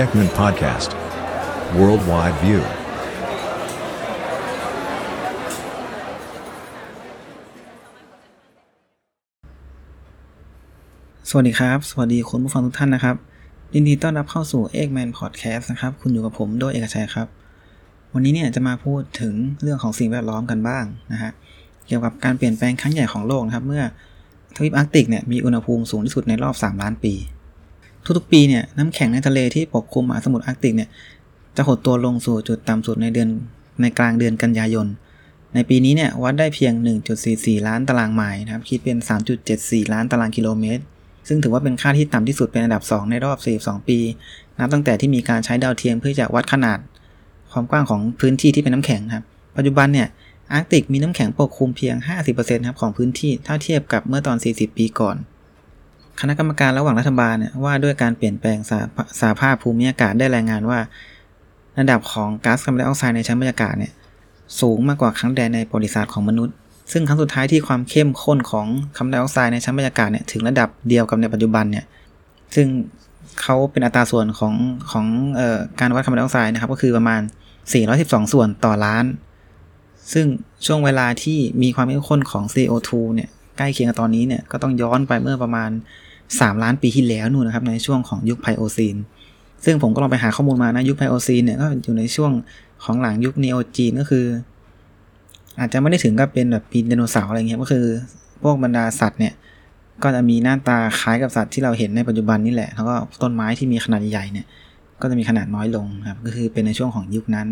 Ekman Podcast Worldwide Viewสวัสดีครับสวัสดีคุณผู้ฟังทุกท่านนะครับยินดีต้อนรับเข้าสู่ Ekman Podcast นะครับคุณอยู่กับผมโดยเอกชัยครับวันนี้เนี่ยจะมาพูดถึงเรื่องของสิ่งแวดล้อมกันบ้างนะฮะเกี่ยวกับการเปลี่ยนแปลงครั้งใหญ่ของโลกนะครับเมื่อทวีปอาร์กติกเนี่ยมีอุณหภูมิสูงที่สุดในรอบ3ล้านปีทุกๆปีเนี่ยน้ำแข็งในทะเลที่ปกคลุมมหาสมุทรอาร์กติกเนี่ยจะหดตัวลงสู่จุดต่ำสุดในกลางเดือนกันยายนในปีนี้เนี่ยวัดได้เพียง 1.44 ล้านตารางไมล์นะครับคิดเป็น 3.74 ล้านตารางกิโลเมตรซึ่งถือว่าเป็นค่าที่ต่ำที่สุดเป็นอันดับ2ในรอบ42ปีนับตั้งแต่ที่มีการใช้ดาวเทียมเพื่อจะวัดขนาดความกว้างของพื้นที่ที่เป็นน้ำแข็งครับปัจจุบันเนี่ยอาร์กติกมีน้ำแข็งปกคลุมเพียง 50% ครับของพื้นที่ถ้าเทียบกับเมื่อตอน40ปีก่อนคณะกรรมการระหว่างรัฐบาลเนี่ยว่าด้วยการเปลี่ยนแปลงสภาพภูมิอากาศได้รายงานว่าระดับของก๊าซคาร์บอนไดออกไซด์ในชั้นบรรยากาศเนี่ยสูงมากกว่าครั้งใดในประวัติศาสตร์ของมนุษย์ซึ่งครั้งสุดท้ายที่ความเข้มข้นของคาร์บอนไดออกไซด์ในชั้นบรรยากาศเนี่ยถึงระดับเดียวกับในปัจจุบันเนี่ยซึ่งเขาเป็นอัตราส่วนของการวัดคาร์บอนไดออกไซด์นะครับก็คือประมาณ412ส่วนต่อล้านซึ่งช่วงเวลาที่มีความเข้มข้นของ CO2 เนี่ยใกล้เคียงกับตอนนี้เนี่ยก็ต้องย้อนไปเมื่อประมาณ3ล้านปีที่แล้วนู่นนะครับในช่วงของยุคไพโอซีนซึ่งผมก็ลองไปหาข้อมูลมานะยุคไพโอซีนเนี่ยก็อยู่ในช่วงของหลังยุคนีโอจีนก็คืออาจจะไม่ได้ถึงกับเป็นแบบปีนไดโนเสาร์อะไรเงี้ยก็คือพวกบรรดาสัตว์เนี่ยก็จะมีหน้าตาคล้ายกับสัตว์ที่เราเห็นในปัจจุบันนี่แหละแล้วก็ต้นไม้ที่มีขนาดใหญ่เนี่ยก็จะมีขนาดน้อยลงครับก็คือเป็นในช่วงของยุคนั้น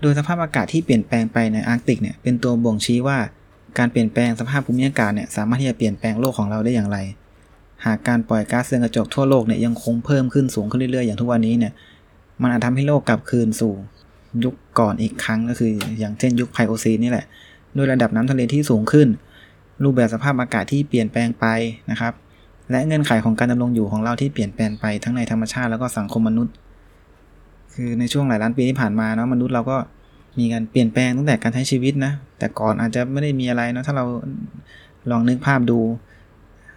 โดยสภาพอากาศที่เปลี่ยนแปลงไปในอาร์กติกเนี่ยเป็นตัวบ่งชี้ว่าการเปลี่ยนแปลงสภาพภูมิอากาศเนี่ยสามารถที่จะเปลี่ยนแปลงโลกของเราได้อย่างไรหากการปล่อยก๊าซเรือนกระจกทั่วโลกเนี่ยยังคงเพิ่มขึ้นสูงขึ้นเรื่อยๆอย่างทุกวันนี้เนี่ยมันอาจทำให้โลกกลับคืนสู่ยุคก่อนอีกครั้งก็คืออย่างเช่นยุคไพโอซีนนี่แหละโดยระดับน้ำทะเลที่สูงขึ้นรูปแบบสภาพอากาศที่เปลี่ยนแปลงไปนะครับและเงื่อนไขของการดำรงอยู่ของเราที่เปลี่ยนแปลงไปทั้งในธรรมชาติแล้วก็สังคมมนุษย์คือในช่วงหลายล้านปีที่ผ่านมาเนาะมนุษย์เราก็มีการเปลี่ยนแปลงตั้งแต่การใช้ชีวิตนะแต่ก่อนอาจจะไม่ได้มีอะไรเนาะถ้าเราลองนึกภาพดู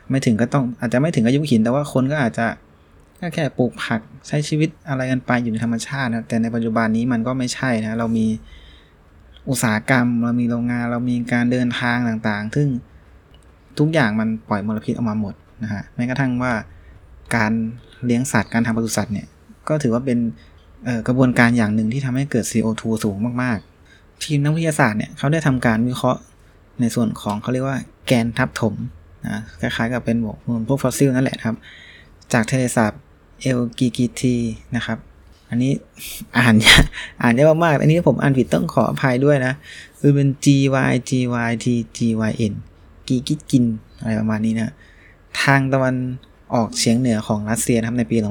ไม่ถึงก็ต้องอาจจะไม่ถึงกับยุคหินแต่ว่าคนก็อาจจะแค่ปลูกผักใช้ชีวิตอะไรกันไปอยู่ในธรรมชาตินะแต่ในปัจจุบันนี้มันก็ไม่ใช่นะเรามีอุตสาหกรรมเรามีโรงงานเรามีการเดินทางต่างๆซึ่งทุกอย่างมันปล่อยมลพิษออกมาหมดนะฮะแม้กระทั่งว่าการเลี้ยงสัตว์การทำปศุสัตว์เนี่ยก็ถือว่าเป็นกระบวนการอย่างหนึ่งที่ทำให้เกิด CO2 สูงมากๆทีมนักวิทยาศาสตร์เนี่ยเขาได้ทำการวิเคราะห์ในส่วนของเขาเรียกว่าแกนทับถมนะคล้ายๆกับเป็นพวกฟอสซิลนั่นแหละครับจากทะเลสาบเอลกิกิทีนะครับอันนี้อ่านยากมากอันนี้ผมอ่านผิดต้องขออภัยด้วยนะคือเป็น GYTGYN กิกิกินอะไรประมาณนี้นะทางตะวันออกเฉียงเหนือของรัสเซียนะครับในปี2013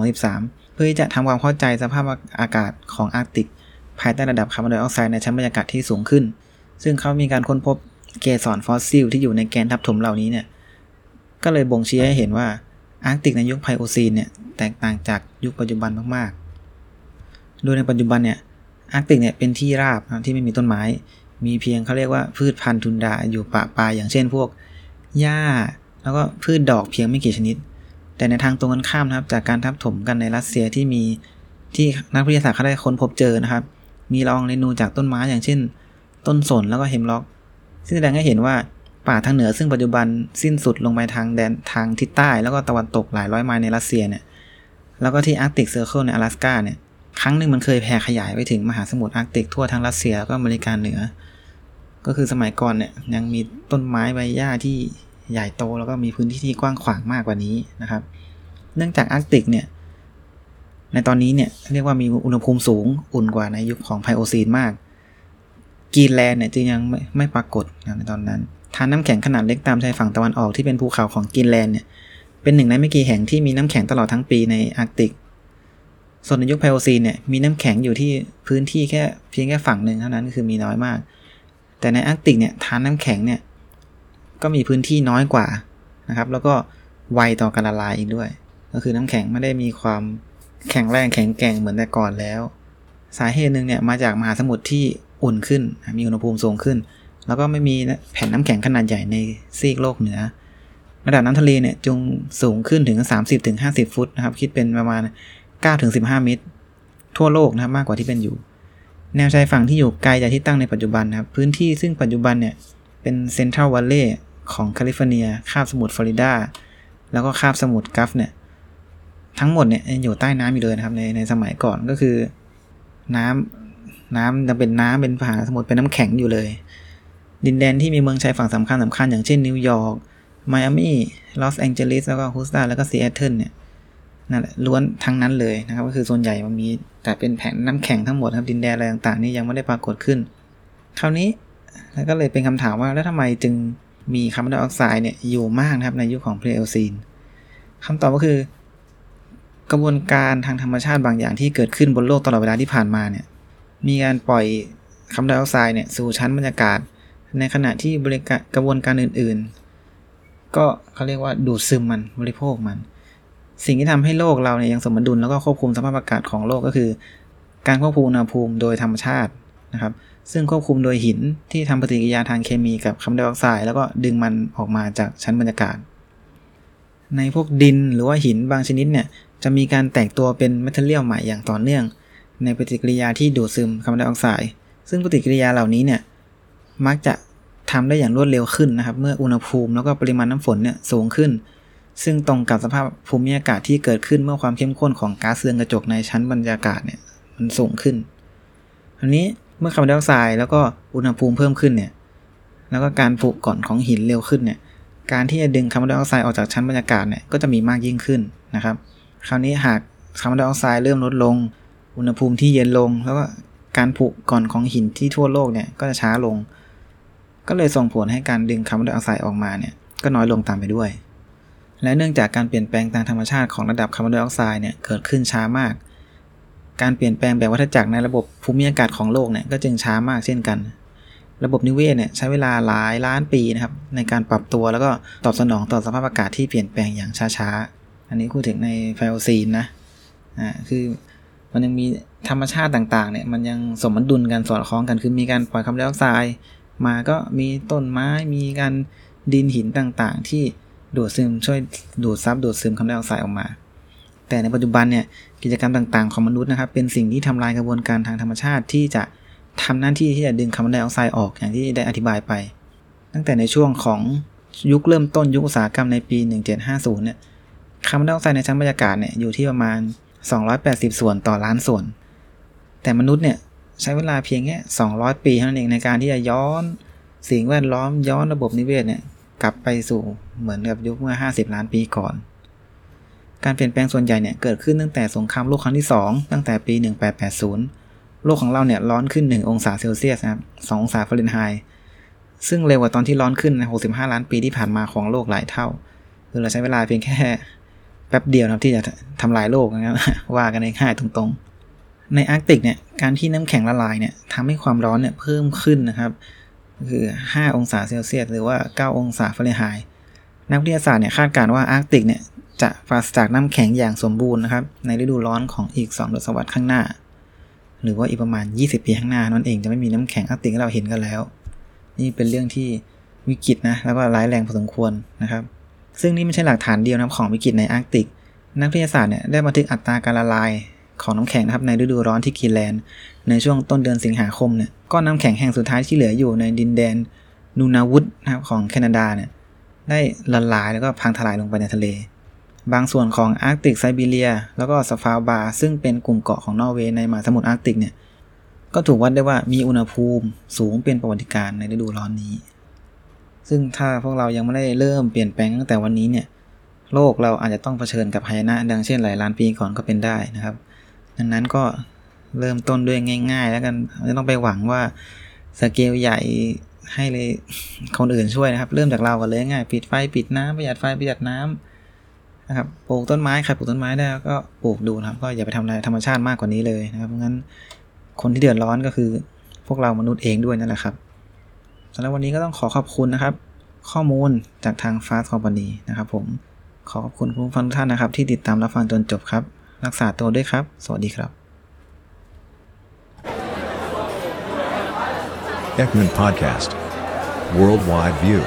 เพื่อจะทำความเข้าใจสภาพอากาศของอาร์กติกภายใต้ระดับคาร์บอนไดออกไซด์ในชั้นบรรยากาศที่สูงขึ้นซึ่งเขามีการค้นพบเกสรฟอสซิลที่อยู่ในแกนทับถมเหล่านี้เนี่ยก็เลยบ่งชี้ให้เห็นว่าอาร์กติกในยุคไพโอซีนเนี่ยแตกต่างจากยุคปัจจุบันมากๆโดยในปัจจุบันเนี่ยอาร์กติกเนี่ยเป็นที่ราบที่ไม่มีต้นไม้มีเพียงเขาเรียกว่าพืชพันธุ์ทุนดาอยู่ปะปายอย่างเช่นพวกหญ้าแล้วก็พืชดอกเพียงไม่กี่ชนิดแต่ในทางตรงกันข้ามนะครับจากการทับถมกันในรัสเซียที่นักวิทยาศาสตร์เขาได้ค้นพบเจอนะครับมีละอองเรนูจากต้นไม้อย่างเช่นต้นสนแล้วก็เฮมล็อกซึ่งแสดงให้เห็นว่าป่าทางเหนือซึ่งปัจจุบันสิ้นสุดลงไปทางแดนทางทิศใต้แล้วก็ตะวันตกหลายร้อยไมล์ในรัสเซียเนี่ยแล้วก็ที่ Arctic Circle ใน阿拉斯加เนี่ยครั้งหนึ่งมันเคยแผ่ขยายไปถึงมหาสมุทรอาร์กติกทั่วทั้งรัสเซียแล้วก็อเมริกาเหนือก็คือสมัยก่อนเนี่ยยังมีต้นไม้ใบหญ้าที่ใหญ่โตแล้วก็มีพื้นที่ที่กว้างขวางมากกว่านี้นะครับเนื่องจากอาร์กติกเนี่ยในตอนนี้เนี่ยเรียกว่ามีอุณหภูมิสูงอุ่นกว่าในยุคของไพโอซีนมากกรีนแลนด์เนี่ยจึงยังไม่ปรากฏในตอนนั้นทานน้ำแข็งขนาดเล็กตามชายฝั่งตะวันออกที่เป็นภูเขาของกรีนแลนด์เนี่ยเป็นหนึ่งในไม่กี่แห่งที่มีน้ำแข็งตลอดทั้งปีในอาร์กติกส่วนในยุคไพโอซีนเนี่ยมีน้ำแข็งอยู่ที่พื้นที่เพียงแค่ฝั่งนึงเท่านั้นคือมีน้อยมากแต่ในอาร์กติกเนี่ยทานน้ำแข็งเนี่ยก็มีพื้นที่น้อยกว่านะครับแล้วก็ไวต่อการละลายอีกด้วยก็คือน้ำแข็งไม่ได้มีความแข็งแรงแข็งแกร่งเหมือนแต่ก่อนแล้วสาเหตุหนึ่งเนี่ยมาจากมหาสมุทรที่อุ่นขึ้นมีอุณหภูมิสูงขึ้นแล้วก็ไม่มีแผ่นน้ำแข็งขนาดใหญ่ในซีกโลกเหนือระดับน้ำทะเลเนี่ยจึงสูงขึ้นถึง 30-50 ฟุตนะครับคิดเป็นประมาณ 9-15 เมตรทั่วโลกนะครับมากกว่าที่เป็นอยู่แนวชายฝั่งที่อยู่ไกลจากที่ตั้งในปัจจุบันนะครับพื้นที่ซึ่งปัจจุบันเนี่ยเป็นเซ็นทรัลวัลเลย์ของแคลิฟอร์เนียคาบสมุทรฟลอริดาแล้วก็คาบสมุทรกัลฟ์เนี่ยทั้งหมดเนี่ยอยู่ใต้น้ำอยู่เลยนะครับในสมัยก่อนก็คือน้ำจะเป็นน้ำเป็นมหาสมุทรเป็นน้ำแข็งอยู่เลยดินแดนที่มีเมืองชายฝั่งสำคัญอย่างเช่นนิวยอร์กไมอามี่ลอสแองเจลิสแล้วก็ฮูสตันแล้วก็ซีแอตเทิลเนี่ยนั่นแหละล้วนทั้งนั้นเลยนะครับก็คือส่วนใหญ่มันมีแต่เป็นแผงน้ำแข็งทั้งหมดครับดินแดนอะไรต่างๆนี่ยังไม่ได้ปรากฏขึ้นคราวนี้แล้วก็เลยเป็นคำถามว่าแล้วทำไมจึงมีคาร์บอนไดออกไซด์เนี่ยอยู่มากนะครับในยุคของเพลโอซีนคำตอบก็คือกระบวนการทางธรรมชาติบางอย่างที่เกิดขึ้นบนโลกตลอดเวลาที่ผ่านมาเนี่ยมีการปล่อยคาร์บอนไดออกไซด์เนี่ยสู่ชั้นบรรยากาศในขณะที่กระบวนการอื่นๆก็เขาเรียกว่าดูดซึมมันบริโภคมันสิ่งที่ทำให้โลกเราเนี่ยยังสมดุลแล้วก็ควบคุมสภาพอากาศของโลกก็คือการควบคุมอุณหภูมิโดยธรรมชาตินะครับซึ่งควบคุมโดยหินที่ทำปฏิกิริยาทางเคมีกับคาร์บอนไดออกไซด์แล้วก็ดึงมันออกมาจากชั้นบรรยากาศในพวกดินหรือว่าหินบางชนิดเนี่ยจะมีการแตกตัวเป็นแมทเทอเรียลใหม่อย่างต่อเนื่องในปฏิกิริยาที่ดูดซึมคาร์บอนไดออกไซด์ซึ่งปฏิกิริยาเหล่านี้เนี่ยมักจะทำได้อย่างรวดเร็วขึ้นนะครับเมื่ออุณหภูมิแล้วก็ปริมาณน้ำฝนเนี่ยสูงขึ้นซึ่งตรงกับสภาพภูมิอากาศที่เกิดขึ้นเมื่อความเข้มข้นของก๊าซเรือนกระจกในชั้นบรรยากาศเนี่ยมันสูงขึ้นอันนี้เมื่อคาร์บอนไดออกไซด์แล้วก็อุณหภูมิเพิ่มขึ้นเนี่ยแล้วก็การผุก่อนของหินเร็วขึ้นเนี่ยการที่จะดึงคาร์บอนไดออกไซด์ออกจากชั้นบรรยากาศเนี่ยก็จะมีมากยิ่งขึ้นนะครับคราวนี้หากคาร์บอนไดออกไซด์เริ่มลดลงอุณหภูมิที่เย็นลงแล้วก็การผุก่อนของหินที่ทั่วโลกเนี่ยก็จะช้าลงก็เลยส่งผลให้การดึงคาร์บอนไดออกไซด์ออกมาเนี่ยก็น้อยลงตามไปด้วยและเนื่องจากการเปลี่ยนแปลงทางธรรมชาติของระดับคาร์บอนไดออกไซด์เนี่ยเกิดขึ้นช้ามากการเปลี่ยนแปลงแบบวัฏจักรในระบบภูมิอากาศของโลกเนี่ยก็จึงช้ามากเช่นกันระบบนิเวศเนี่ยใช้เวลาหลายล้านปีนะครับในการปรับตัวแล้วก็ตอบสนองต่อสภาพอากาศที่เปลี่ยนแปลงอย่างช้าๆอันนี้พูดถึงในไพโอซีนนะคือมันยังมีธรรมชาติต่างๆเนี่ยมันยังสมดุลกันสอดคล้องกันคือมีการปล่อยคาร์บอนไดออกไซด์มาก็มีต้นไม้มีการดินหินต่างๆที่ดูดซึมช่วยดูดซึมคาร์บอนไดออกไซด์ออกมาแต่ในปัจจุบันเนี่ยกิจกรรมต่างๆของมนุษย์นะครับเป็นสิ่งที่ทำลายกระบวนการทางธรรมชาติที่จะทำหน้าที่ที่จะดึงคาร์บอนไดออกไซด์ออกอย่างที่ได้อธิบายไปตั้งแต่ในช่วงของยุคเริ่มต้นยุคอุตสาหกรรมในปี1750เนี่ยคาร์บอนไดออกไซด์ในชั้นบรรยากาศเนี่ยอยู่ที่ประมาณ280ส่วนต่อล้านส่วนแต่มนุษย์เนี่ยใช้เวลาเพียงแค่200ปีเท่านั้นเองในการที่จะย้อนสิ่งแวดล้อมย้อนระบบนิเวศเนี่ยกลับไปสู่เหมือนกับยุคเมื่อ50ล้านปีก่อนการเปลี่ยนแปลงส่วนใหญ่เนี่ยเกิดขึ้นตั้งแต่สงครามโลกครั้งที่2ตั้งแต่ปี1880โลกของเราเนี่ยร้อนขึ้น1องศาเซลเซียสนะครับ2องศาฟาเรนไฮต์ซึ่งเร็วกว่าตอนที่ร้อนขึ้นใน65ล้านปีที่ผ่านมาของโลกหลายเท่าคือเราใช้เวลาเพียงแค่แป๊บเดียวนะครับที่จะทำลายโลกนะครับว่ากันง่ายๆตรงๆในอาร์กติกเนี่ยการที่น้ำแข็งละลายเนี่ยทำให้ความร้อนเนี่ยเพิ่มขึ้นนะครับคือ5องศาเซลเซียสหรือว่า9องศาฟาเรนไฮต์นักวิทยาศาสตร์เนี่ยคาดการณ์ว่าอาร์กติกเนี่ยจะปราศจากน้ำแข็งอย่างสมบูรณ์นะครับในฤดูร้อนของอีก2ทศวรรษข้างหน้าหรือว่าอีกประมาณ20ปีข้างหน้านั่นเองจะไม่มีน้ำแข็งอาร์กติกที่เราเห็นกันแล้วนี่เป็นเรื่องที่วิกฤตนะแล้วก็ร้ายแรงพอสมควรนะครับซึ่งนี่ไม่ใช่หลักฐานเดียวนะครับของวิกฤตในอาร์กติกนักวิทยาศาสตร์เนี่ยได้บันทึกอัตราการละลายของน้ำแข็งนะครับในฤดูร้อนที่กรีนแลนด์ในช่วงต้นเดือนสิงหาคมเนี่ยก้อนน้ำแข็งแห่งสุดท้ายที่เหลืออยู่ในดินแดนนูนาวุตนะครับของแคนาดาเนี่ยได้ละลายแล้วก็พังทลายลงไปในทะเลบางส่วนของอาร์กติกไซบีเรียแล้วก็สฟาบาซึ่งเป็นกลุ่มเกาะของนอร์เวย์ในมหาสมุทรอาร์กติกเนี่ยก็ถูกวัดได้ว่ามีอุณหภูมิสูงเป็นประวัติการณ์ในฤดูร้อนนี้ซึ่งถ้าพวกเรายังไม่ได้เริ่มเปลี่ยนแปลงตั้งแต่วันนี้เนี่ยโลกเราอาจจะต้องเผชิญกับหายนะดังเช่นหลายล้านปีก่อนก็เป็นได้นะครับดังนั้นก็เริ่มต้นด้วยง่ายๆแล้วกันไม่ต้องไปหวังว่าสเกลใหญ่ให้เลยคนอื่นช่วยนะครับเริ่มจากเรากันเลยง่ายปิดไฟปิดน้ำประหยัดไฟประหยัดน้ำนะครับปลูกต้นไม้ใครปลูกต้นไม้ได้ก็ปลูกดูนะครับก็อย่าไปทำลายธรรมชาติมากกว่านี้เลยนะครับเพราะงั้นคนที่เดือดร้อนก็คือพวกเรามนุษย์เองด้วยนั่นแหละครับสำหรับวันนี้ก็ต้องขอขอบคุณนะครับข้อมูลจากทาง Fast Company นะครับผมขอขอบคุณผู้ฟังทุกท่านนะครับที่ติดตามรับฟังจนจบครับรักษาตัวด้วยครับสวัสดีครับ Ekman Podcast Worldwide View